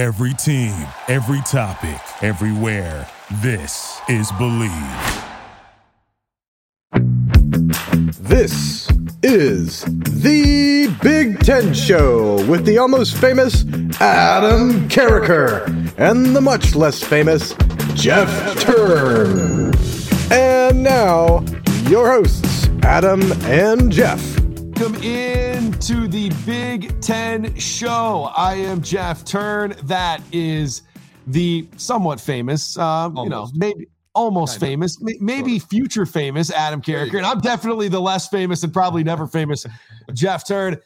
Every team, every topic, everywhere. This is Believe. This is the Big Ten Show with the almost famous Adam Carriker and the much less famous Jeff Turner. And now, your hosts, Adam and Jeff. Welcome in to the Big Ten Show. I am Jeff Turner. That is the somewhat famous, maybe future famous Adam Carriker, and I'm definitely the less famous and probably never famous Jeff Turner.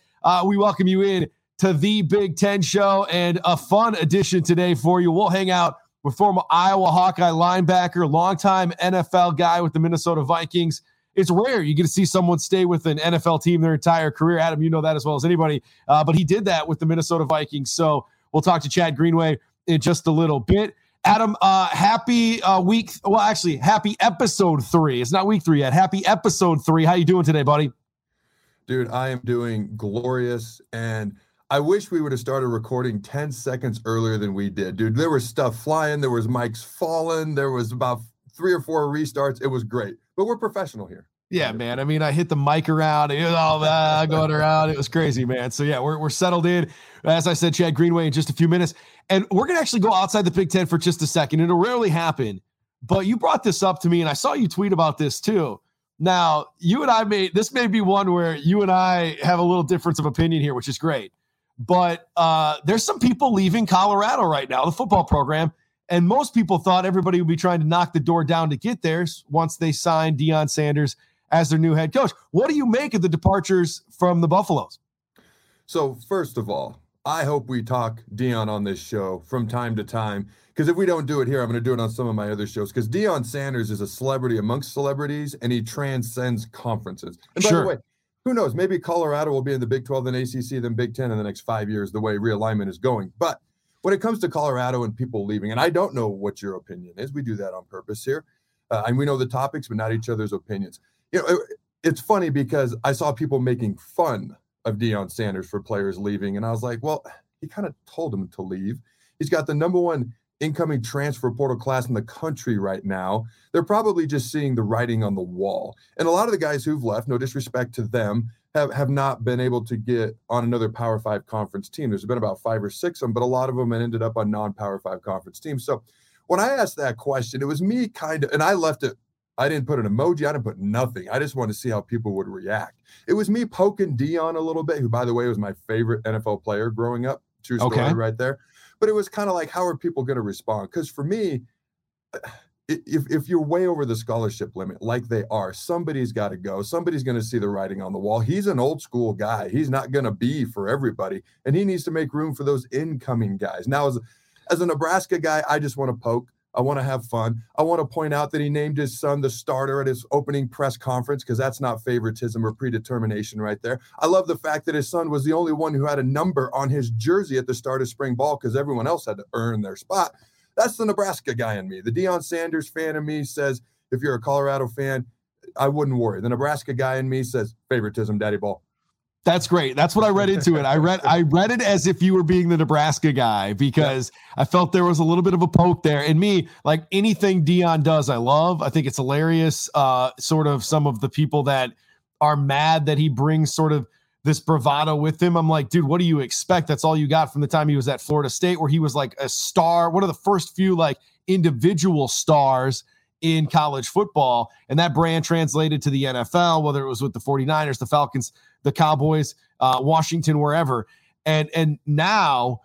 We welcome you in to the Big Ten Show, and a fun edition today for you. We'll hang out with former Iowa Hawkeye linebacker, longtime NFL guy with the Minnesota Vikings. It's rare you get to see someone stay with an NFL team their entire career. Adam, you know that as well as anybody, but he did that with the Minnesota Vikings. So we'll talk to Chad Greenway in just a little bit. Adam, happy episode 3. It's not week 3 yet. Happy episode 3. How you doing today, buddy? Dude, I am doing glorious, and I wish we would have started recording 10 seconds earlier than we did. Dude, there was stuff flying. There was mics falling. There was about 3 or 4 restarts. It was great, but we're professional here. Yeah, man. I mean, I hit the mic around. It was all that going around. It was crazy, man. So, yeah, we're settled in. As I said, Chad Greenway in just a few minutes. And we're going to actually go outside the Big Ten for just a second. It'll rarely happen. But you brought this up to me, and I saw you tweet about this, too. Now, you and I may be one where you and I have a little difference of opinion here, which is great. But there's some people leaving Colorado right now, the football program. And most people thought everybody would be trying to knock the door down to get theirs once they signed Deion Sanders as their new head coach. What do you make of the departures from the Buffaloes? So first of all, I hope we talk Deion on this show from time to time, because if we don't do it here, I'm going to do it on some of my other shows, because Deion Sanders is a celebrity amongst celebrities, and he transcends conferences. And by the way, who knows? Maybe Colorado will be in the Big 12, then ACC, then Big 10 in the next 5 years, the way realignment is going. But when it comes to Colorado and people leaving, and I don't know what your opinion is. We do that on purpose here. And we know the topics, but not each other's opinions. You know, it's funny because I saw people making fun of Deion Sanders for players leaving. And I was like, well, he kind of told him to leave. He's got the #1 incoming transfer portal class in the country right now. They're probably just seeing the writing on the wall. And a lot of the guys who've left, no disrespect to them, have not been able to get on another Power 5 conference team. There's been about 5 or 6 of them, but a lot of them ended up on non-Power 5 conference teams. So when I asked that question, it was me kind of, and I left it. I didn't put an emoji. I didn't put nothing. I just wanted to see how people would react. It was me poking Deion a little bit, who, by the way, was my favorite NFL player growing up. True story right there. But it was kind of like, how are people going to respond? Because for me, if you're way over the scholarship limit, like they are, somebody's got to go. Somebody's going to see the writing on the wall. He's an old school guy. He's not going to be for everybody. And he needs to make room for those incoming guys. Now, as a Nebraska guy, I just want to poke. I want to have fun. I want to point out that he named his son the starter at his opening press conference, because that's not favoritism or predetermination right there. I love the fact that his son was the only one who had a number on his jersey at the start of spring ball, because everyone else had to earn their spot. That's the Nebraska guy in me. The Deion Sanders fan in me says, if you're a Colorado fan, I wouldn't worry. The Nebraska guy in me says, favoritism, daddy ball. That's great. That's what I read into it. I read it as if you were being the Nebraska guy, because I felt there was a little bit of a poke there. And me, like anything Deion does, I love. I think it's hilarious. Sort of some of the people that are mad that he brings sort of this bravado with him. I'm like, dude, what do you expect? That's all you got from the time he was at Florida State, where he was like a star, one of the first few like individual stars in college football. And that brand translated to the NFL, whether it was with the 49ers, the Falcons, the Cowboys, Washington, wherever. And now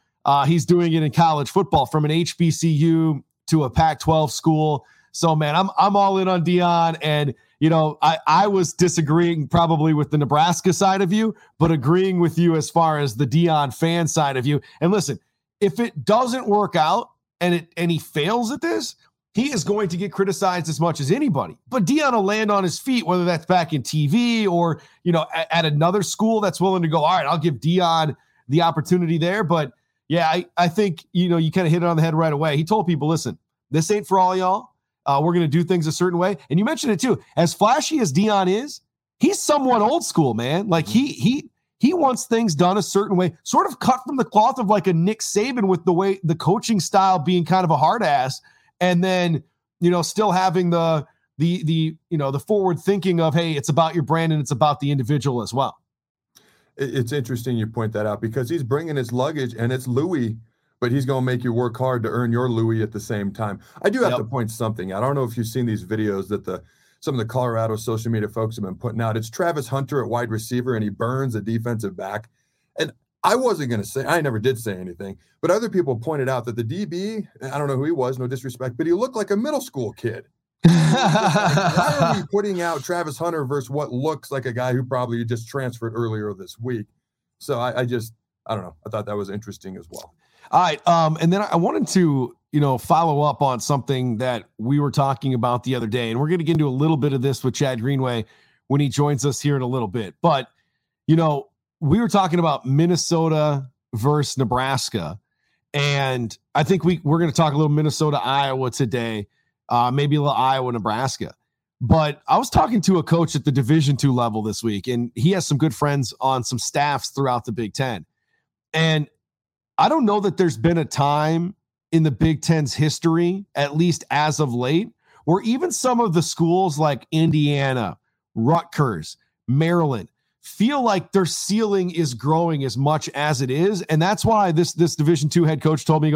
he's doing it in college football, from an HBCU to a Pac-12 school. So, man, I'm all in on Deion. And, you know, I was disagreeing probably with the Nebraska side of you, but agreeing with you as far as the Deion fan side of you. And listen, if it doesn't work out and he fails at this, he is going to get criticized as much as anybody, but Deion will land on his feet, whether that's back in TV or, you know, at another school that's willing to go, all right, I'll give Deion the opportunity there. But yeah, I think, you know, you kind of hit it on the head right away. He told people, listen, this ain't for all y'all. We're going to do things a certain way. And you mentioned it too, as flashy as Deion is, he's somewhat old school, man. Like he, he, He wants things done a certain way, sort of cut from the cloth of like a Nick Saban, with the way the coaching style being kind of a hard ass. And then, you know, still having the you know, the forward thinking of, hey, it's about your brand and it's about the individual as well. It's interesting you point that out, because he's bringing his luggage and it's Louis, but he's going to make you work hard to earn your Louis at the same time. I do have to point something out. I don't know if you've seen these videos that some of the Colorado social media folks have been putting out. It's Travis Hunter at wide receiver, and he burns a defensive back. And I wasn't going to say, I never did say anything, but other people pointed out that the DB, I don't know who he was, no disrespect, but he looked like a middle school kid. Why are we putting out Travis Hunter versus what looks like a guy who probably just transferred earlier this week? So I don't know. I thought that was interesting as well. All right. And then I wanted to, you know, follow up on something that we were talking about the other day. And we're going to get into a little bit of this with Chad Greenway when he joins us here in a little bit. But, you know, we were talking about Minnesota versus Nebraska. And I think we're going to talk a little Minnesota, Iowa today, maybe a little Iowa, Nebraska. But I was talking to a coach at the Division II level this week, and he has some good friends on some staffs throughout the Big Ten. And I don't know that there's been a time in the Big Ten's history, at least as of late, where even some of the schools like Indiana, Rutgers, Maryland feel like their ceiling is growing as much as it is. And that's why this Division II head coach told me,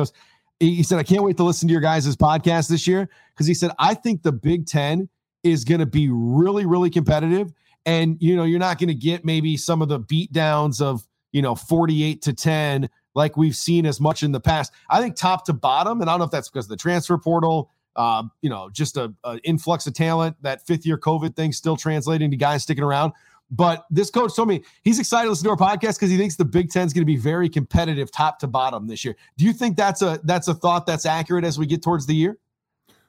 he said, I can't wait to listen to your guys' podcast this year, because he said, I think the Big Ten is going to be really, really competitive. And, you know, you're not going to get maybe some of the beatdowns of, you know, 48-10, like we've seen as much in the past. I think top to bottom, and I don't know if that's because of the transfer portal, you know, just an influx of talent, that fifth-year COVID thing still translating to guys sticking around. But this coach told me he's excited to listen to our podcast because he thinks the Big Ten is going to be very competitive top to bottom this year. Do you think that's a thought that's accurate as we get towards the year?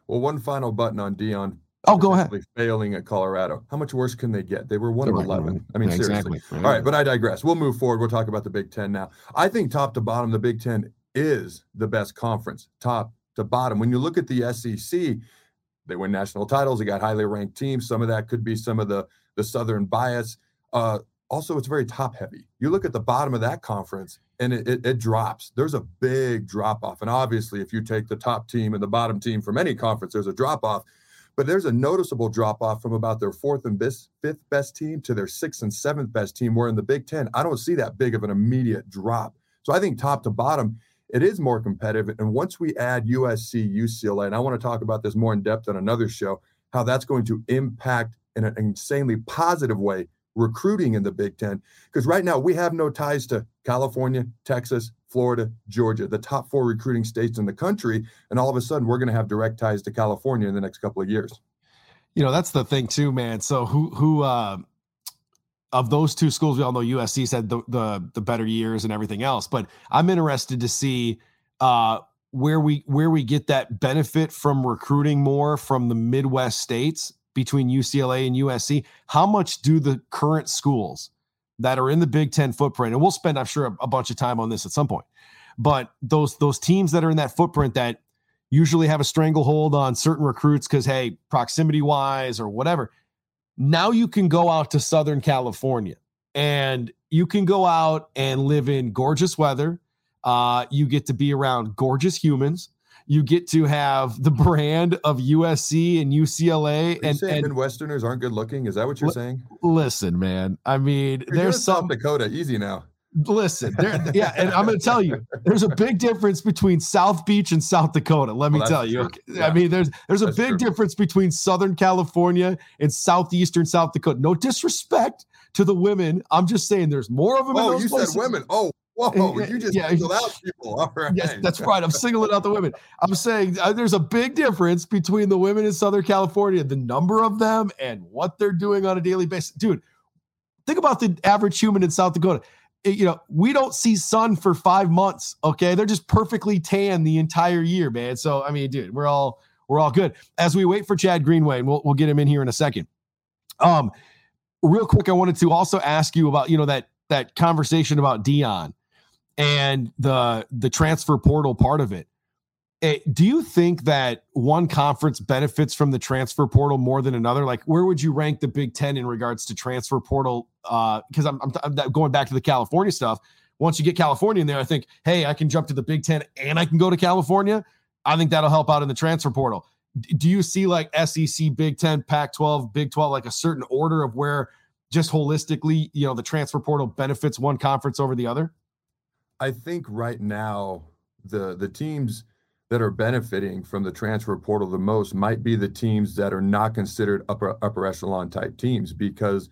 Well, one final button on Deion. Oh, go ahead. Failing at Colorado. How much worse can they get? They were 1-11. I mean, yeah, seriously. Exactly. All right, but I digress. We'll move forward. We'll talk about the Big Ten now. I think top to bottom, the Big Ten is the best conference, top to bottom. When you look at the SEC, they win national titles. They got highly ranked teams. Some of that could be some of the Southern bias. Also, it's very top heavy. You look at the bottom of that conference, and it drops. There's a big drop-off. And obviously, if you take the top team and the bottom team from any conference, there's a drop-off. But there's a noticeable drop-off from about their fourth and fifth best team to their sixth and seventh best team, where in the Big Ten, I don't see that big of an immediate drop. So I think top to bottom, it is more competitive. And once we add USC, UCLA, and I want to talk about this more in depth on another show, how that's going to impact in an insanely positive way recruiting in the Big Ten. Because right now we have no ties to California, Texas, Florida, Georgia, the top four recruiting states in the country. And all of a sudden we're going to have direct ties to California in the next couple of years. You know, that's the thing too, man. So who of those two schools, we all know USC's had the better years and everything else, but I'm interested to see where we get that benefit from recruiting more from the Midwest states between UCLA and USC. How much do the current schools that are in the Big Ten footprint, and we'll spend, I'm sure, a bunch of time on this at some point, but those teams that are in that footprint that usually have a stranglehold on certain recruits because, hey, proximity-wise or whatever, now you can go out to Southern California, and you can go out and live in gorgeous weather. You get to be around gorgeous humans. You get to have the brand of USC and UCLA. Are you saying Midwesterners aren't good looking? Is that what you're saying? Listen, man. I mean, there's some South Dakota easy now. Listen, yeah. And I'm going to tell you, there's a big difference between South Beach and South Dakota. Let me tell you. Okay? Yeah. I mean, there's a big difference between Southern California and Southeastern South Dakota. No disrespect to the women. I'm just saying there's more of them in those places. Oh, you said women. Oh, whoa, you just singled out people. All right. Yes, that's right. I'm singling out the women. I'm saying there's a big difference between the women in Southern California, the number of them, and what they're doing on a daily basis. Dude, think about the average human in South Dakota. You know, we don't see sun for 5 months, okay? They're just perfectly tan the entire year, man. So, I mean, dude, we're all good. As we wait for Chad Greenway, and we'll get him in here in a second. Real quick, I wanted to also ask you about, you know, that conversation about Deion and the transfer portal part of it. Do you think that one conference benefits from the transfer portal more than another? Like, where would you rank the Big Ten in regards to transfer portal? Because I'm going back to the California stuff. Once you get California in there, I think, hey, I can jump to the Big Ten and I can go to California. I think that'll help out in the transfer portal. Do you see like SEC, Big Ten, Pac-12, Big 12, like a certain order of where just holistically, you know, the transfer portal benefits one conference over the other? I think right now the teams that are benefiting from the transfer portal the most might be the teams that are not considered upper echelon type teams, because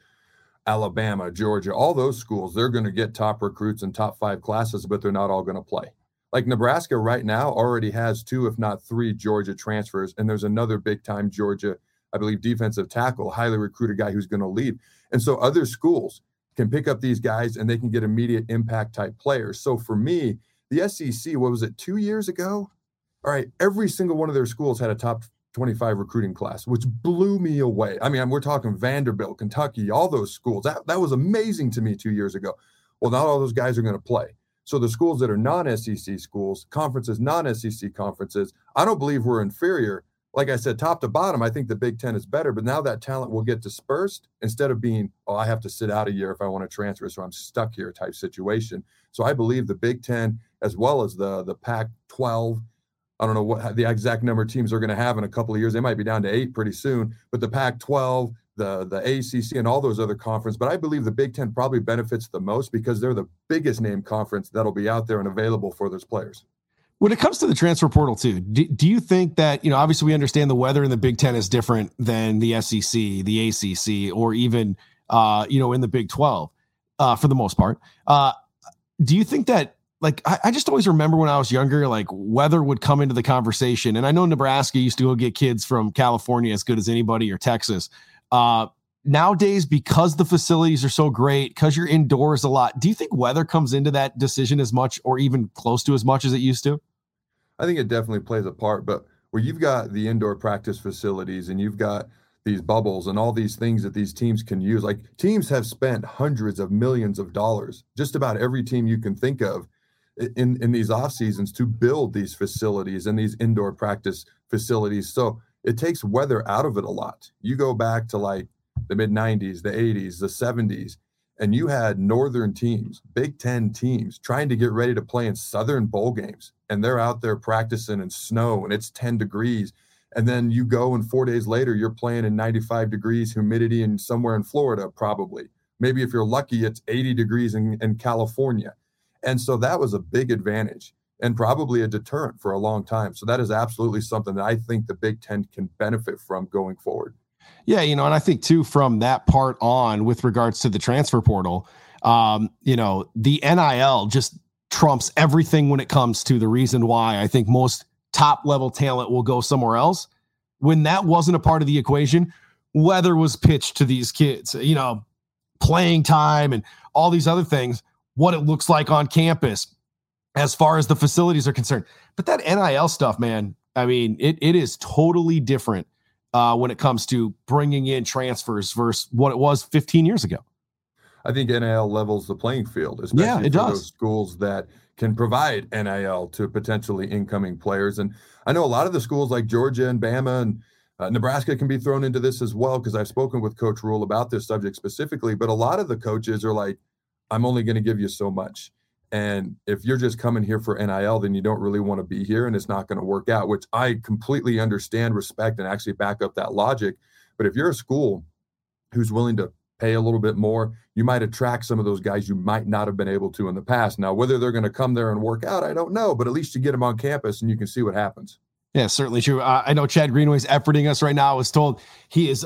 Alabama, Georgia, all those schools, they're going to get top recruits and top five classes, but they're not all going to play. Like Nebraska right now already has two, if not three, Georgia transfers, and there's another big time Georgia, I believe, defensive tackle, highly recruited guy who's going to leave. And so other schools can pick up these guys and they can get immediate impact type players. So for me, the SEC, what was it, 2 years ago? All right, every single one of their schools had a top 25 recruiting class, which blew me away. I mean, we're talking Vanderbilt, Kentucky, all those schools. That was amazing to me 2 years ago. Well, not all those guys are going to play. So the schools that are non-SEC schools, conferences, non-SEC conferences, I don't believe we're inferior. Like I said, top to bottom, I think the Big Ten is better, but now that talent will get dispersed instead of being, oh, I have to sit out a year if I want to transfer, so I'm stuck here type situation. So I believe the Big Ten, as well as the Pac-12, I don't know what the exact number of teams are going to have in a couple of years. They might be down to 8 pretty soon, but the Pac-12, the ACC, and all those other conferences. But I believe the Big Ten probably benefits the most because they're the biggest name conference that'll be out there and available for those players. When it comes to the transfer portal too, do you think that, you know, obviously we understand the weather in the Big Ten is different than the SEC, the ACC, or even, you know, in the Big 12 for the most part. Do you think that, like, I just always remember when I was younger, like weather would come into the conversation. And I know Nebraska used to go get kids from California as good as anybody, or Texas. Nowadays, because the facilities are so great, because you're indoors a lot, do you think weather comes into that decision as much or even close to as much as it used to? I think it definitely plays a part. But where you've got the indoor practice facilities and you've got these bubbles and all these things that these teams can use, like teams have spent hundreds of millions of dollars, just about every team you can think of, in these off seasons to build these facilities and these indoor practice facilities. So it takes weather out of it a lot. You go back to like the mid 90s, the 80s, the 70s, and you had northern teams, Big Ten teams trying to get ready to play in southern bowl games. And they're out there practicing in snow and it's 10 degrees. And then you go and 4 days later, you're playing in 95 degrees humidity and somewhere in Florida, probably. Maybe if you're lucky, it's 80 degrees in California. And so that was a big advantage and probably a deterrent for a long time. So that is absolutely something that I think the Big Ten can benefit from going forward. Yeah, you know, and I think too, from that part on with regards to the transfer portal, you know, the NIL just trumps everything when it comes to the reason why I think most top level talent will go somewhere else. When that wasn't a part of the equation, weather was pitched to these kids, you know, playing time and all these other things, what it looks like on campus as far as the facilities are concerned. But that NIL stuff, man, I mean, it is totally different when it comes to bringing in transfers versus what it was 15 years ago. I think NIL levels the playing field, especially for those schools that can provide NIL to potentially incoming players. And I know a lot of the schools like Georgia and Bama and Nebraska can be thrown into this as well, because I've spoken with Coach Rule about this subject specifically, but a lot of the coaches are like, I'm only going to give you so much. And if you're just coming here for NIL, then you don't really want to be here and it's not going to work out, which I completely understand, respect, and actually back up that logic. But if you're a school who's willing to pay a little bit more, you might attract some of those guys you might not have been able to in the past. Now, whether they're going to come there and work out, I don't know, but at least you get them on campus and you can see what happens. Yeah, certainly true. I know Chad Greenway's efforting us right now. I was told he is,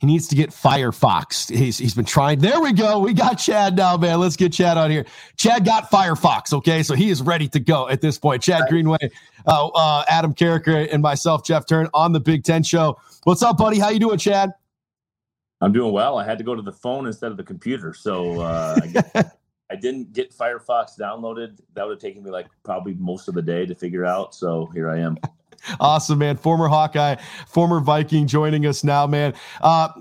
he needs to get Firefox. He's been trying. There we go. We got Chad now, man. Let's get Chad on here. Chad got Firefox. Okay. So he is ready to go at this point. Chad Greenway, Adam Carriker, and myself, Jeff Turner, on the Big Ten Show. What's up, buddy? How you doing, Chad? I'm doing well. I had to go to the phone instead of the computer. So I didn't get Firefox downloaded. That would have taken me like probably most of the day to figure out. So here I am. Awesome, man. Former Hawkeye, former Viking joining us now, man.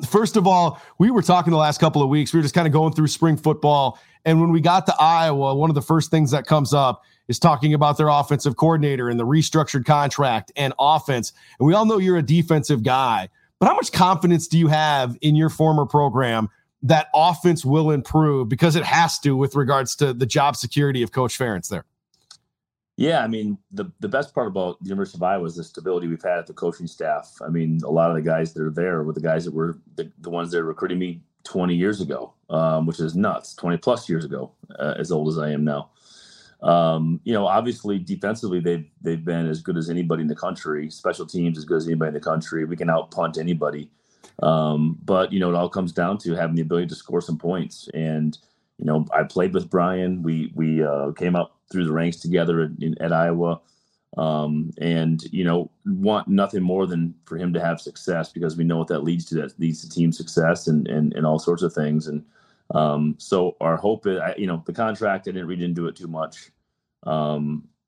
First of all, we were talking the last couple of weeks. We were just kind of going through spring football. And when we got to Iowa, one of the first things that comes up is talking about their offensive coordinator and the restructured contract and offense. And we all know you're a defensive guy, but how much confidence do you have in your former program that offense will improve, because it has to, with regards to the job security of Coach Ferentz there? Yeah, I mean, the best part about the University of Iowa is the stability we've had at the coaching staff. I mean, a lot of the guys that are there were the guys that were the ones that recruited me 20 years ago, which is nuts, 20 plus years ago, as old as I am now. You know, obviously defensively, they've been as good as anybody in the country, special teams as good as anybody in the country. We can out punt anybody. But, you know, it all comes down to having the ability to score some points. And, you know, I played with Brian. We came up through the ranks together at Iowa. And, you know, want nothing more than for him to have success, because we know what that leads to. That leads to team success and all sorts of things. And so our hope is, you know, the contract, I didn't read into it too much.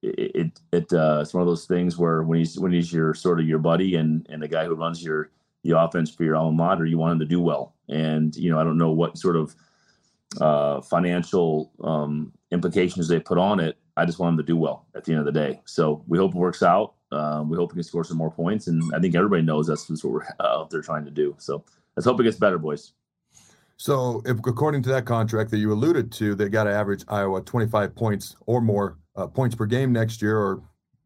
It's one of those things where when he's your sort of your buddy and the guy who runs the offense for your alma mater, you want him to do well. And, you know, I don't know what sort of financial implications they put on it. I just want him to do well at the end of the day. So we hope it works out. We hope we can score some more points. And I think everybody knows that's what we're out there trying to do. So let's hope it gets better, boys. So if, according to that contract that you alluded to, they got to average Iowa 25 points or more points per game next year, or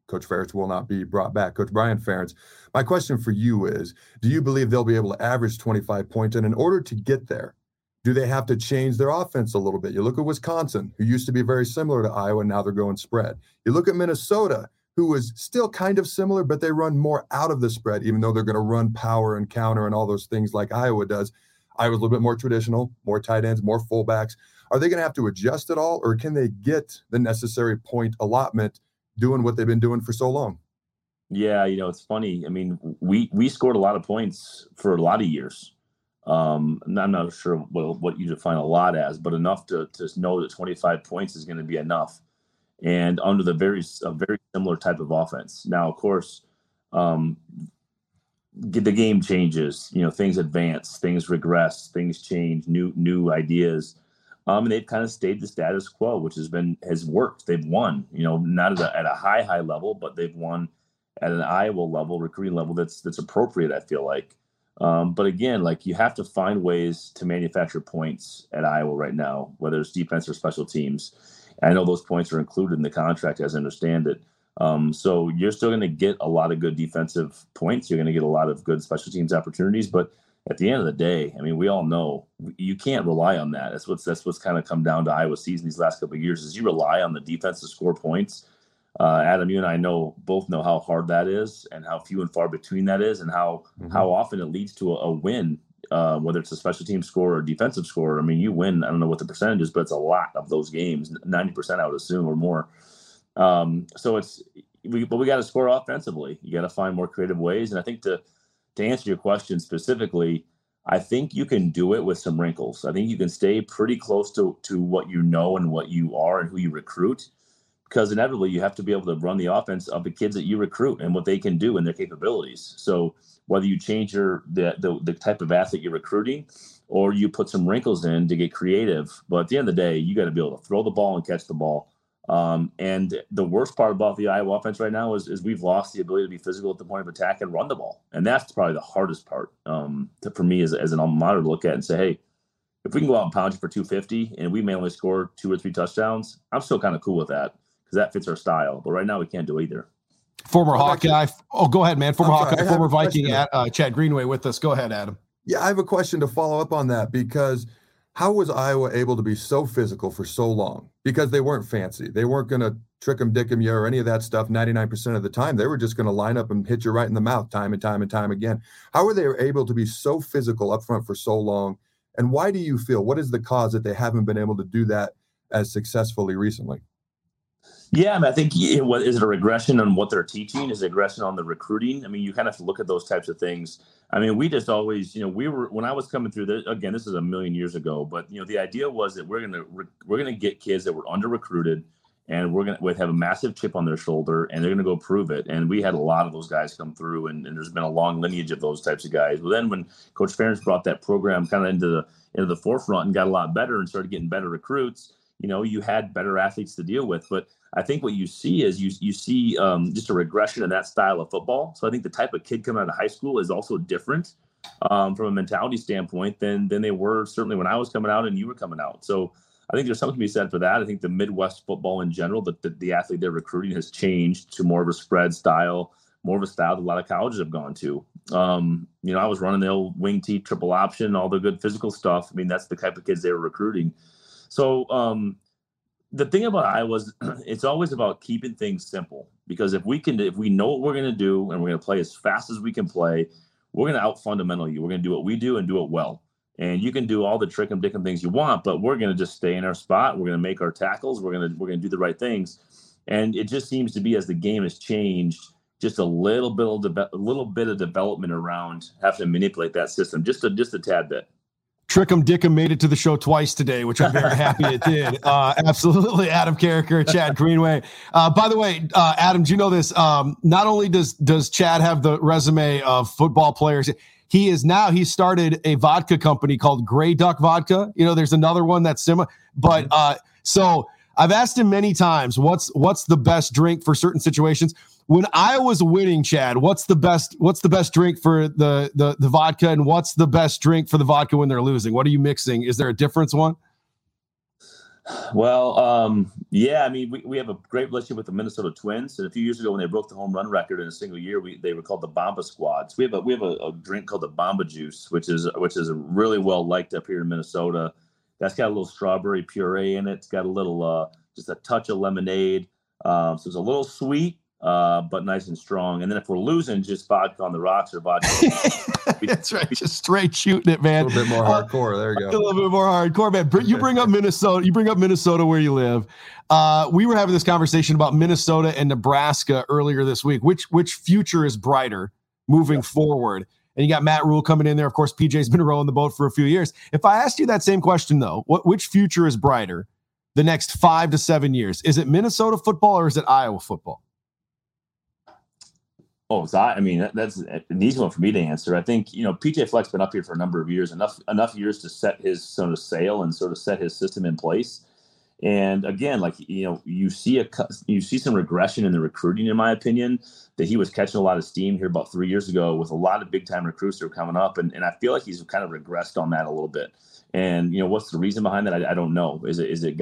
Coach Ferentz will not be brought back, Coach Brian Ferentz. My question for you is, do you believe they'll be able to average 25 points? And in order to get there, do they have to change their offense a little bit? You look at Wisconsin, who used to be very similar to Iowa, and now they're going spread. You look at Minnesota, who was still kind of similar, but they run more out of the spread, even though they're going to run power and counter and all those things like Iowa does. Iowa's a little bit more traditional, more tight ends, more fullbacks. Are they going to have to adjust at all, or can they get the necessary point allotment doing what they've been doing for so long? Yeah, you know, it's funny. I mean, we scored a lot of points for a lot of years. And I'm not sure what you define a lot as, but enough to know that 25 points is going to be enough, and under the very similar type of offense. Now, of course, the game changes, you know, things advance, things regress, things change, new ideas. And they've kind of stayed the status quo, which has worked. They've won, you know, not at a high level, but they've won at an Iowa level, recruiting level that's appropriate, I feel like. But again, like, you have to find ways to manufacture points at Iowa right now, whether it's defense or special teams. And I know those points are included in the contract, as I understand it. So you're still going to get a lot of good defensive points. You're going to get a lot of good special teams opportunities. But at the end of the day, I mean, we all know you can't rely on that. That's what's kind of come down to Iowa's season these last couple of years, is you rely on the defense to score points. Adam, you and I both know how hard that is, and how few and far between that is, and how often it leads to a win, whether it's a special team score or a defensive score. I mean, you win, I don't know what the percentage is, but it's a lot of those games, 90% I would assume, or more. So we got to score offensively. You got to find more creative ways. And I think to answer your question specifically, I think you can do it with some wrinkles. I think you can stay pretty close to what you know and what you are and who you recruit, because inevitably you have to be able to run the offense of the kids that you recruit and what they can do and their capabilities. So whether you change the type of athlete you're recruiting, or you put some wrinkles in to get creative, but at the end of the day, you got to be able to throw the ball and catch the ball. And the worst part about the Iowa offense right now is we've lost the ability to be physical at the point of attack and run the ball. And that's probably the hardest part for me as an alma mater, to look at and say, hey, if we can go out and pound you for 250 and we may only score 2 or 3 touchdowns, I'm still kind of cool with that, because that fits our style. But right now we can't do either. Former Hawkeye. Oh, go ahead, man. Former Hawkeye, former Viking, Chad Greenway with us. Go ahead, Adam. Yeah, I have a question to follow up on that, because how was Iowa able to be so physical for so long? Because they weren't fancy. They weren't going to trick 'em, dick 'em, you, or any of that stuff 99% of the time. They were just going to line up and hit you right in the mouth time and time and time again. How were they able to be so physical up front for so long? And why do you feel, what is the cause that they haven't been able to do that as successfully recently? Yeah, I mean, I think, is it a regression on what they're teaching? Is it a regression on the recruiting? I mean, you kind of have to look at those types of things. I mean, we just always, you know, we were, when I was coming through this, again, this is a million years ago, but, you know, the idea was that we're going to get kids that were under-recruited, and we'd have a massive chip on their shoulder, and they're going to go prove it. And we had a lot of those guys come through, and there's been a long lineage of those types of guys. But then when Coach Ferentz brought that program kind of into the forefront and got a lot better and started getting better recruits, you know, you had better athletes to deal with. But I think what you see is you see just a regression of that style of football. So I think the type of kid coming out of high school is also different from a mentality standpoint than they were certainly when I was coming out and you were coming out. So I think there's something to be said for that. I think the Midwest football in general, the athlete they're recruiting has changed to more of a spread style, more of a style that a lot of colleges have gone to. I was running the old wing tee, triple option, all the good physical stuff. I mean, that's the type of kids they were recruiting. So the thing about Iowa is it's always about keeping things simple, because if we know what we're going to do and we're going to play as fast as we can play, we're going to out-fundamental you. We're going to do what we do and do it well. And you can do all the trick and dickum things you want, but we're going to just stay in our spot. We're going to make our tackles. We're going to do the right things. And it just seems to be, as the game has changed, just a little bit of development around having to manipulate that system just a tad bit. Trickum Dickum made it to the show twice today, which I'm very happy it did. Absolutely. Adam Carriker, Chad Greenway. By the way, Adam, do you know this? Not only does Chad have the resume of football players, he started a vodka company called Gray Duck Vodka. There's another one that's similar. But so I've asked him many times, what's the best drink for certain situations? When Iowa's winning, Chad, what's the best drink for the vodka, and what's the best drink for the vodka when they're losing? What are you mixing? Is there a difference one? Well, yeah, I mean, we have a great relationship with the Minnesota Twins, and a few years ago when they broke the home run record in a single year, they were called the Bomba Squads. We have a drink called the Bomba Juice, which is really well liked up here in Minnesota. That's got a little strawberry puree in it. It's got a little just a touch of lemonade. So it's a little sweet, but nice and strong. And then if we're losing, just vodka on the rocks or vodka. That's right. Just straight shooting it, man. A little bit more hardcore. There you go. A little bit more hardcore, man. You bring up Minnesota. You bring up Minnesota where you live. We were having this conversation about Minnesota and Nebraska earlier this week. Which future is brighter moving forward? And you got Matt Rule coming in there. Of course, PJ's been rowing the boat for a few years. If I asked you that same question, though, which future is brighter the next 5 to 7 years? Is it Minnesota football or is it Iowa football? Oh, that's an easy one for me to answer. I think, PJ Fleck's been up here for a number of years, enough years to set his sort of sail and sort of set his system in place. And again, you see some regression in the recruiting, in my opinion, that he was catching a lot of steam here about 3 years ago with a lot of big time recruits that were coming up. And I feel like he's kind of regressed on that a little bit. And, what's the reason behind that? I don't know. Is it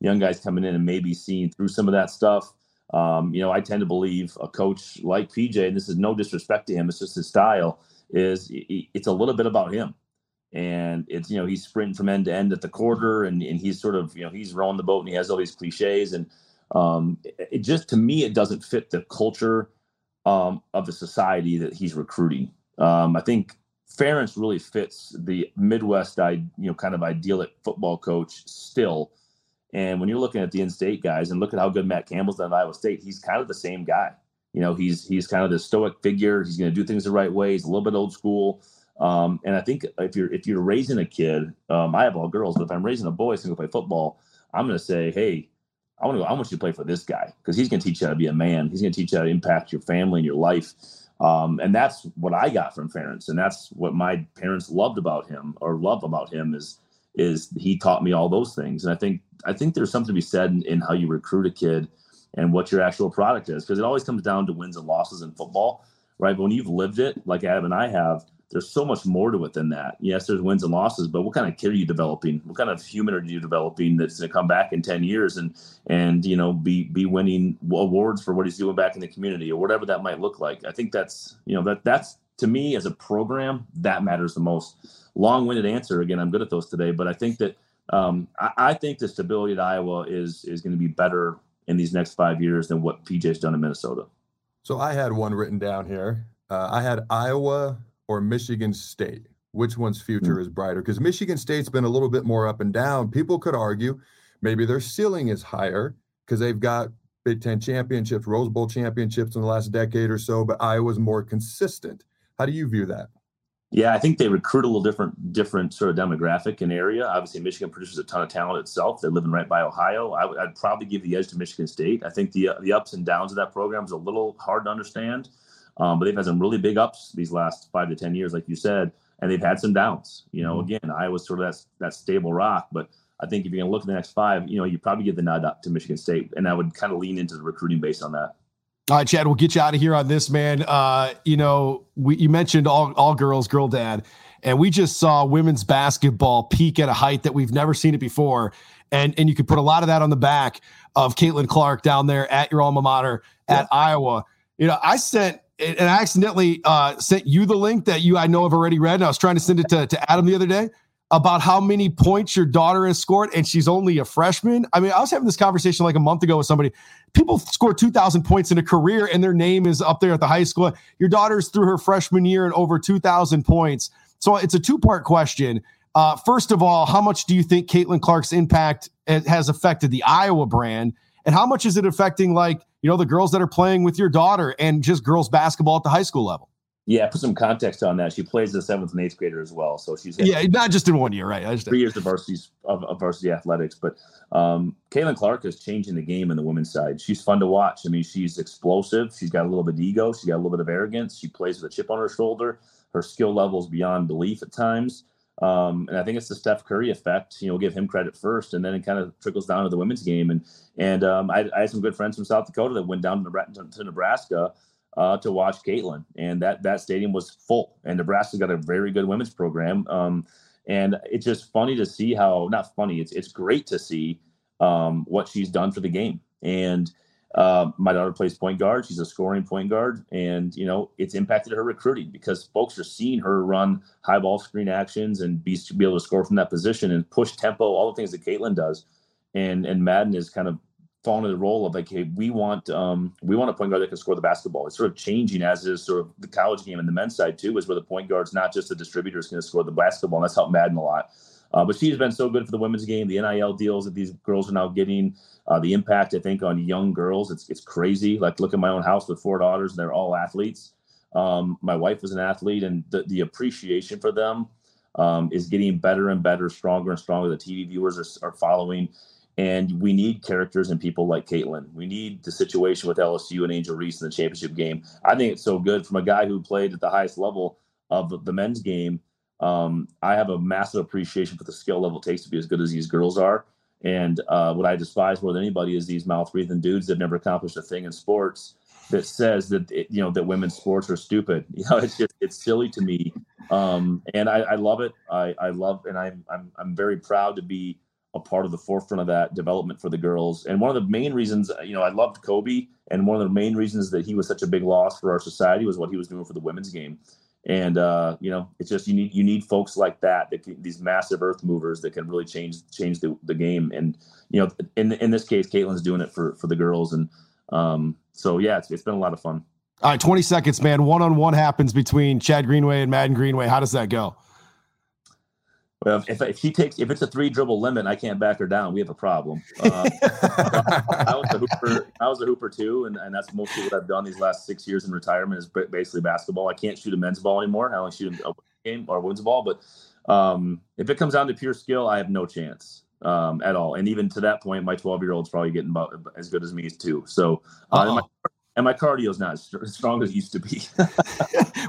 young guys coming in and maybe seeing through some of that stuff? I tend to believe a coach like PJ, and this is no disrespect to him, it's just his style, it's a little bit about him. And it's, he's sprinting from end to end at the quarter, and he's sort of, he's rowing the boat, and he has all these cliches. And it just, to me, it doesn't fit the culture of the society that he's recruiting. I think Ferentz really fits the Midwest, kind of idyllic football coach still. And when you're looking at the in-state guys and look at how good Matt Campbell's done at Iowa State, he's kind of the same guy. He's kind of the stoic figure. He's going to do things the right way. He's a little bit old school. And I think if you're raising a kid, I have all girls, but if I'm raising a boy who's going to play football, I'm going to say, hey, I want you to play for this guy, because he's going to teach you how to be a man. He's going to teach you how to impact your family and your life. And that's what I got from parents. And that's what my parents love about him is he taught me all those things. And I think there's something to be said in how you recruit a kid and what your actual product is, because it always comes down to wins and losses in football, right? But when you've lived it, like Adam and I have, there's so much more to it than that. Yes, there's wins and losses, but what kind of kid are you developing? What kind of human are you developing that's going to come back in 10 years and be winning awards for what he's doing back in the community or whatever that might look like? I think that's to me, as a program, that matters the most. Long-winded answer. Again, I'm good at those today, but I think that I think the stability at Iowa is going to be better in these next 5 years than what PJ's done in Minnesota. So I had one written down here. I had Iowa or Michigan State. Which one's future is brighter? Because Michigan State's been a little bit more up and down. People could argue maybe their ceiling is higher because they've got Big Ten championships, Rose Bowl championships in the last decade or so, but Iowa's more consistent. How do you view that? Yeah, I think they recruit a little different sort of demographic and area. Obviously, Michigan produces a ton of talent itself. They're living right by Ohio. I'd probably give the edge to Michigan State. I think the ups and downs of that program is a little hard to understand, but they've had some really big ups these last 5 to 10 years, like you said, and they've had some downs. Again, Iowa's sort of that stable rock, but I think if you're going to look at the next five, you know, you probably give the nod to Michigan State, and I would kind of lean into the recruiting based on that. All right, Chad, we'll get you out of here on this, man. You know, you mentioned all girls, girl dad, and we just saw women's basketball peak at a height that we've never seen it before. And you could put a lot of that on the back of Caitlin Clark down there at your alma mater at Iowa. You know, I sent, and I accidentally sent you the link that you, I know, have already read. And I was trying to send it to Adam the other day about how many points your daughter has scored, and she's only a freshman. I mean, I was having this conversation like a month ago with somebody. People score 2,000 points in a career, and their name is up there at the high school. Your daughter's through her freshman year and over 2,000 points. So it's a two-part question. First of all, how much do you think Caitlin Clark's impact has affected the Iowa brand? And how much is it affecting, like, you know, the girls that are playing with your daughter and just girls basketball at the high school level? Yeah, put some context on that. She plays the 7th and 8th grader as well, so she's not just in one year, right? 3 years of varsity athletics. But Caitlin Clark is changing the game on the women's side. She's fun to watch. I mean, she's explosive. She's got a little bit of ego. She's got a little bit of arrogance. She plays with a chip on her shoulder. Her skill level is beyond belief at times. And I think it's the Steph Curry effect. You know, give him credit first, and then it kind of trickles down to the women's game. And I had some good friends from South Dakota that went down to Nebraska to watch Caitlin, and that stadium was full. And Nebraska's got a very good women's program. And it's just funny to see how, not funny, it's great to see what she's done for the game. And my daughter plays point guard. She's a scoring point guard, and, you know, it's impacted her recruiting because folks are seeing her run high ball screen actions and be able to score from that position and push tempo, all the things that Caitlin does. And Madden is kind of falling into the role of like, hey, we want a point guard that can score the basketball. It's sort of changing, as is sort of the college game and the men's side too, is where the point guard's not just the distributor is going to score the basketball. And that's helped Madden a lot. But she's been so good for the women's game. The NIL deals that these girls are now getting, the impact, I think, on young girls, it's crazy. Like, look at my own house with 4 daughters, and they're all athletes. My wife was an athlete, and the appreciation for them is getting better and better, stronger and stronger. The TV viewers are following, and we need characters and people like Caitlin. We need the situation with LSU and Angel Reese in the championship game. I think it's so good from a guy who played at the highest level of the men's game. I have a massive appreciation for the skill level it takes to be as good as these girls are. And what I despise more than anybody is these mouth-breathing dudes that never accomplished a thing in sports that says that, you know, that women's sports are stupid. You know, it's just, it's silly to me. And I love it. I'm very proud to be a part of the forefront of that development for the girls. And one of the main reasons, you know, I loved Kobe, and one of the main reasons that he was such a big loss for our society was what he was doing for the women's game. And, you know, it's just, you need folks like that can, these massive earth movers that can really change the game. And, you know, in this case, Caitlin's doing it for the girls. And so, yeah, it's been a lot of fun. All right, 20 seconds, man. One-on-one happens between Chad Greenway and Madden Greenway. How does that go? Well, if it's a 3 dribble limit and I can't back her down, we have a problem. I was a hooper too. And that's mostly what I've done these last 6 years in retirement is basically basketball. I can't shoot a men's ball anymore. I only shoot a game or a women's ball, but if it comes down to pure skill, I have no chance at all. And even to that point, my 12-year-old's probably getting about as good as me too. So, and my cardio is not as strong as it used to be.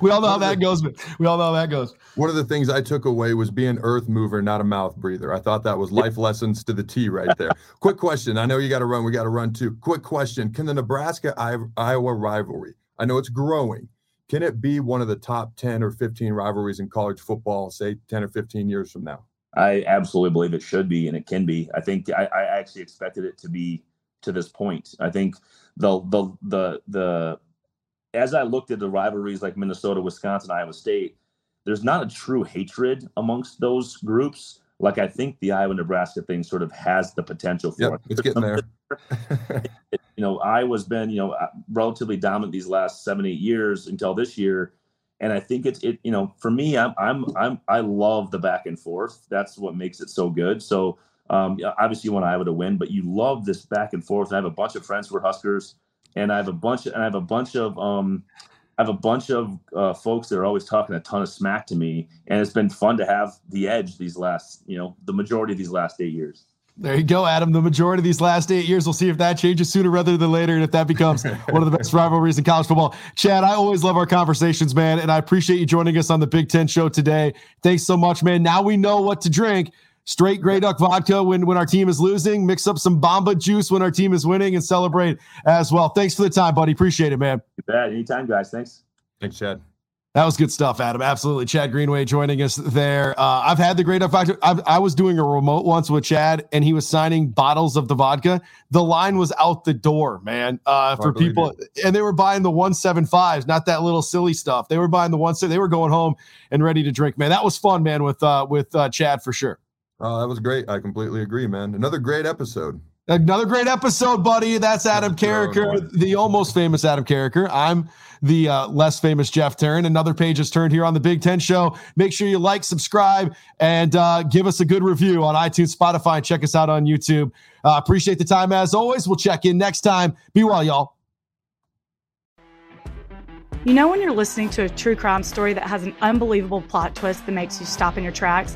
We all know how that goes. One of the things I took away was be an earth mover, not a mouth breather. I thought that was life lessons to the T right there. Quick question. I know you got to run. We got to run too. Quick question. Can the Nebraska-Iowa rivalry, I know it's growing, can it be one of the top 10 or 15 rivalries in college football, say 10 or 15 years from now? I absolutely believe it should be, and it can be. I think I actually expected it to be to this point. I think the as I looked at the rivalries like Minnesota, Wisconsin, Iowa State, there's not a true hatred amongst those groups. Like, I think the Iowa-Nebraska thing sort of has the potential for it. It's getting there. You know, Iowa's been, you know, relatively dominant these last 7-8 years until this year, and I think it's you know, for me, I love the back and forth. That's what makes it so good. So obviously you want Iowa to win, but you love this back and forth. I have a bunch of friends who are Huskers, and I have a bunch of folks that are always talking a ton of smack to me, and it's been fun to have the edge the majority of these last 8 years. There you go, Adam. The majority of these last 8 years. We'll see if that changes sooner rather than later, and if that becomes one of the best rivalries in college football. Chad, I always love our conversations, man, and I appreciate you joining us on the Big Ten Show today. Thanks so much, man. Now we know what to drink straight Gray Duck Vodka when our team is losing, mix up some Bomba Juice when our team is winning, and celebrate as well. Thanks for the time, buddy. Appreciate it, man. You bet. Anytime, guys. Thanks. Thanks, Chad. That was good stuff, Adam. Absolutely. Chad Greenway joining us there. I've had the Gray Duck Vodka. I was doing a remote once with Chad, and he was signing bottles of the vodka. The line was out the door, man, for people. And they were buying the 175s, not that little silly stuff. They were buying the one. They were going home and ready to drink, man. That was fun, man, with Chad for sure. Oh, that was great. I completely agree, man. Another great episode. Another great episode, buddy. That's Adam Carriker, the almost famous Adam Carriker. I'm the less famous Jeff Turner. Another page is turned here on the Big Ten Show. Make sure you like, subscribe, and give us a good review on iTunes, Spotify, and check us out on YouTube. Appreciate the time as always. We'll check in next time. Be well, y'all. You know when you're listening to a true crime story that has an unbelievable plot twist that makes you stop in your tracks?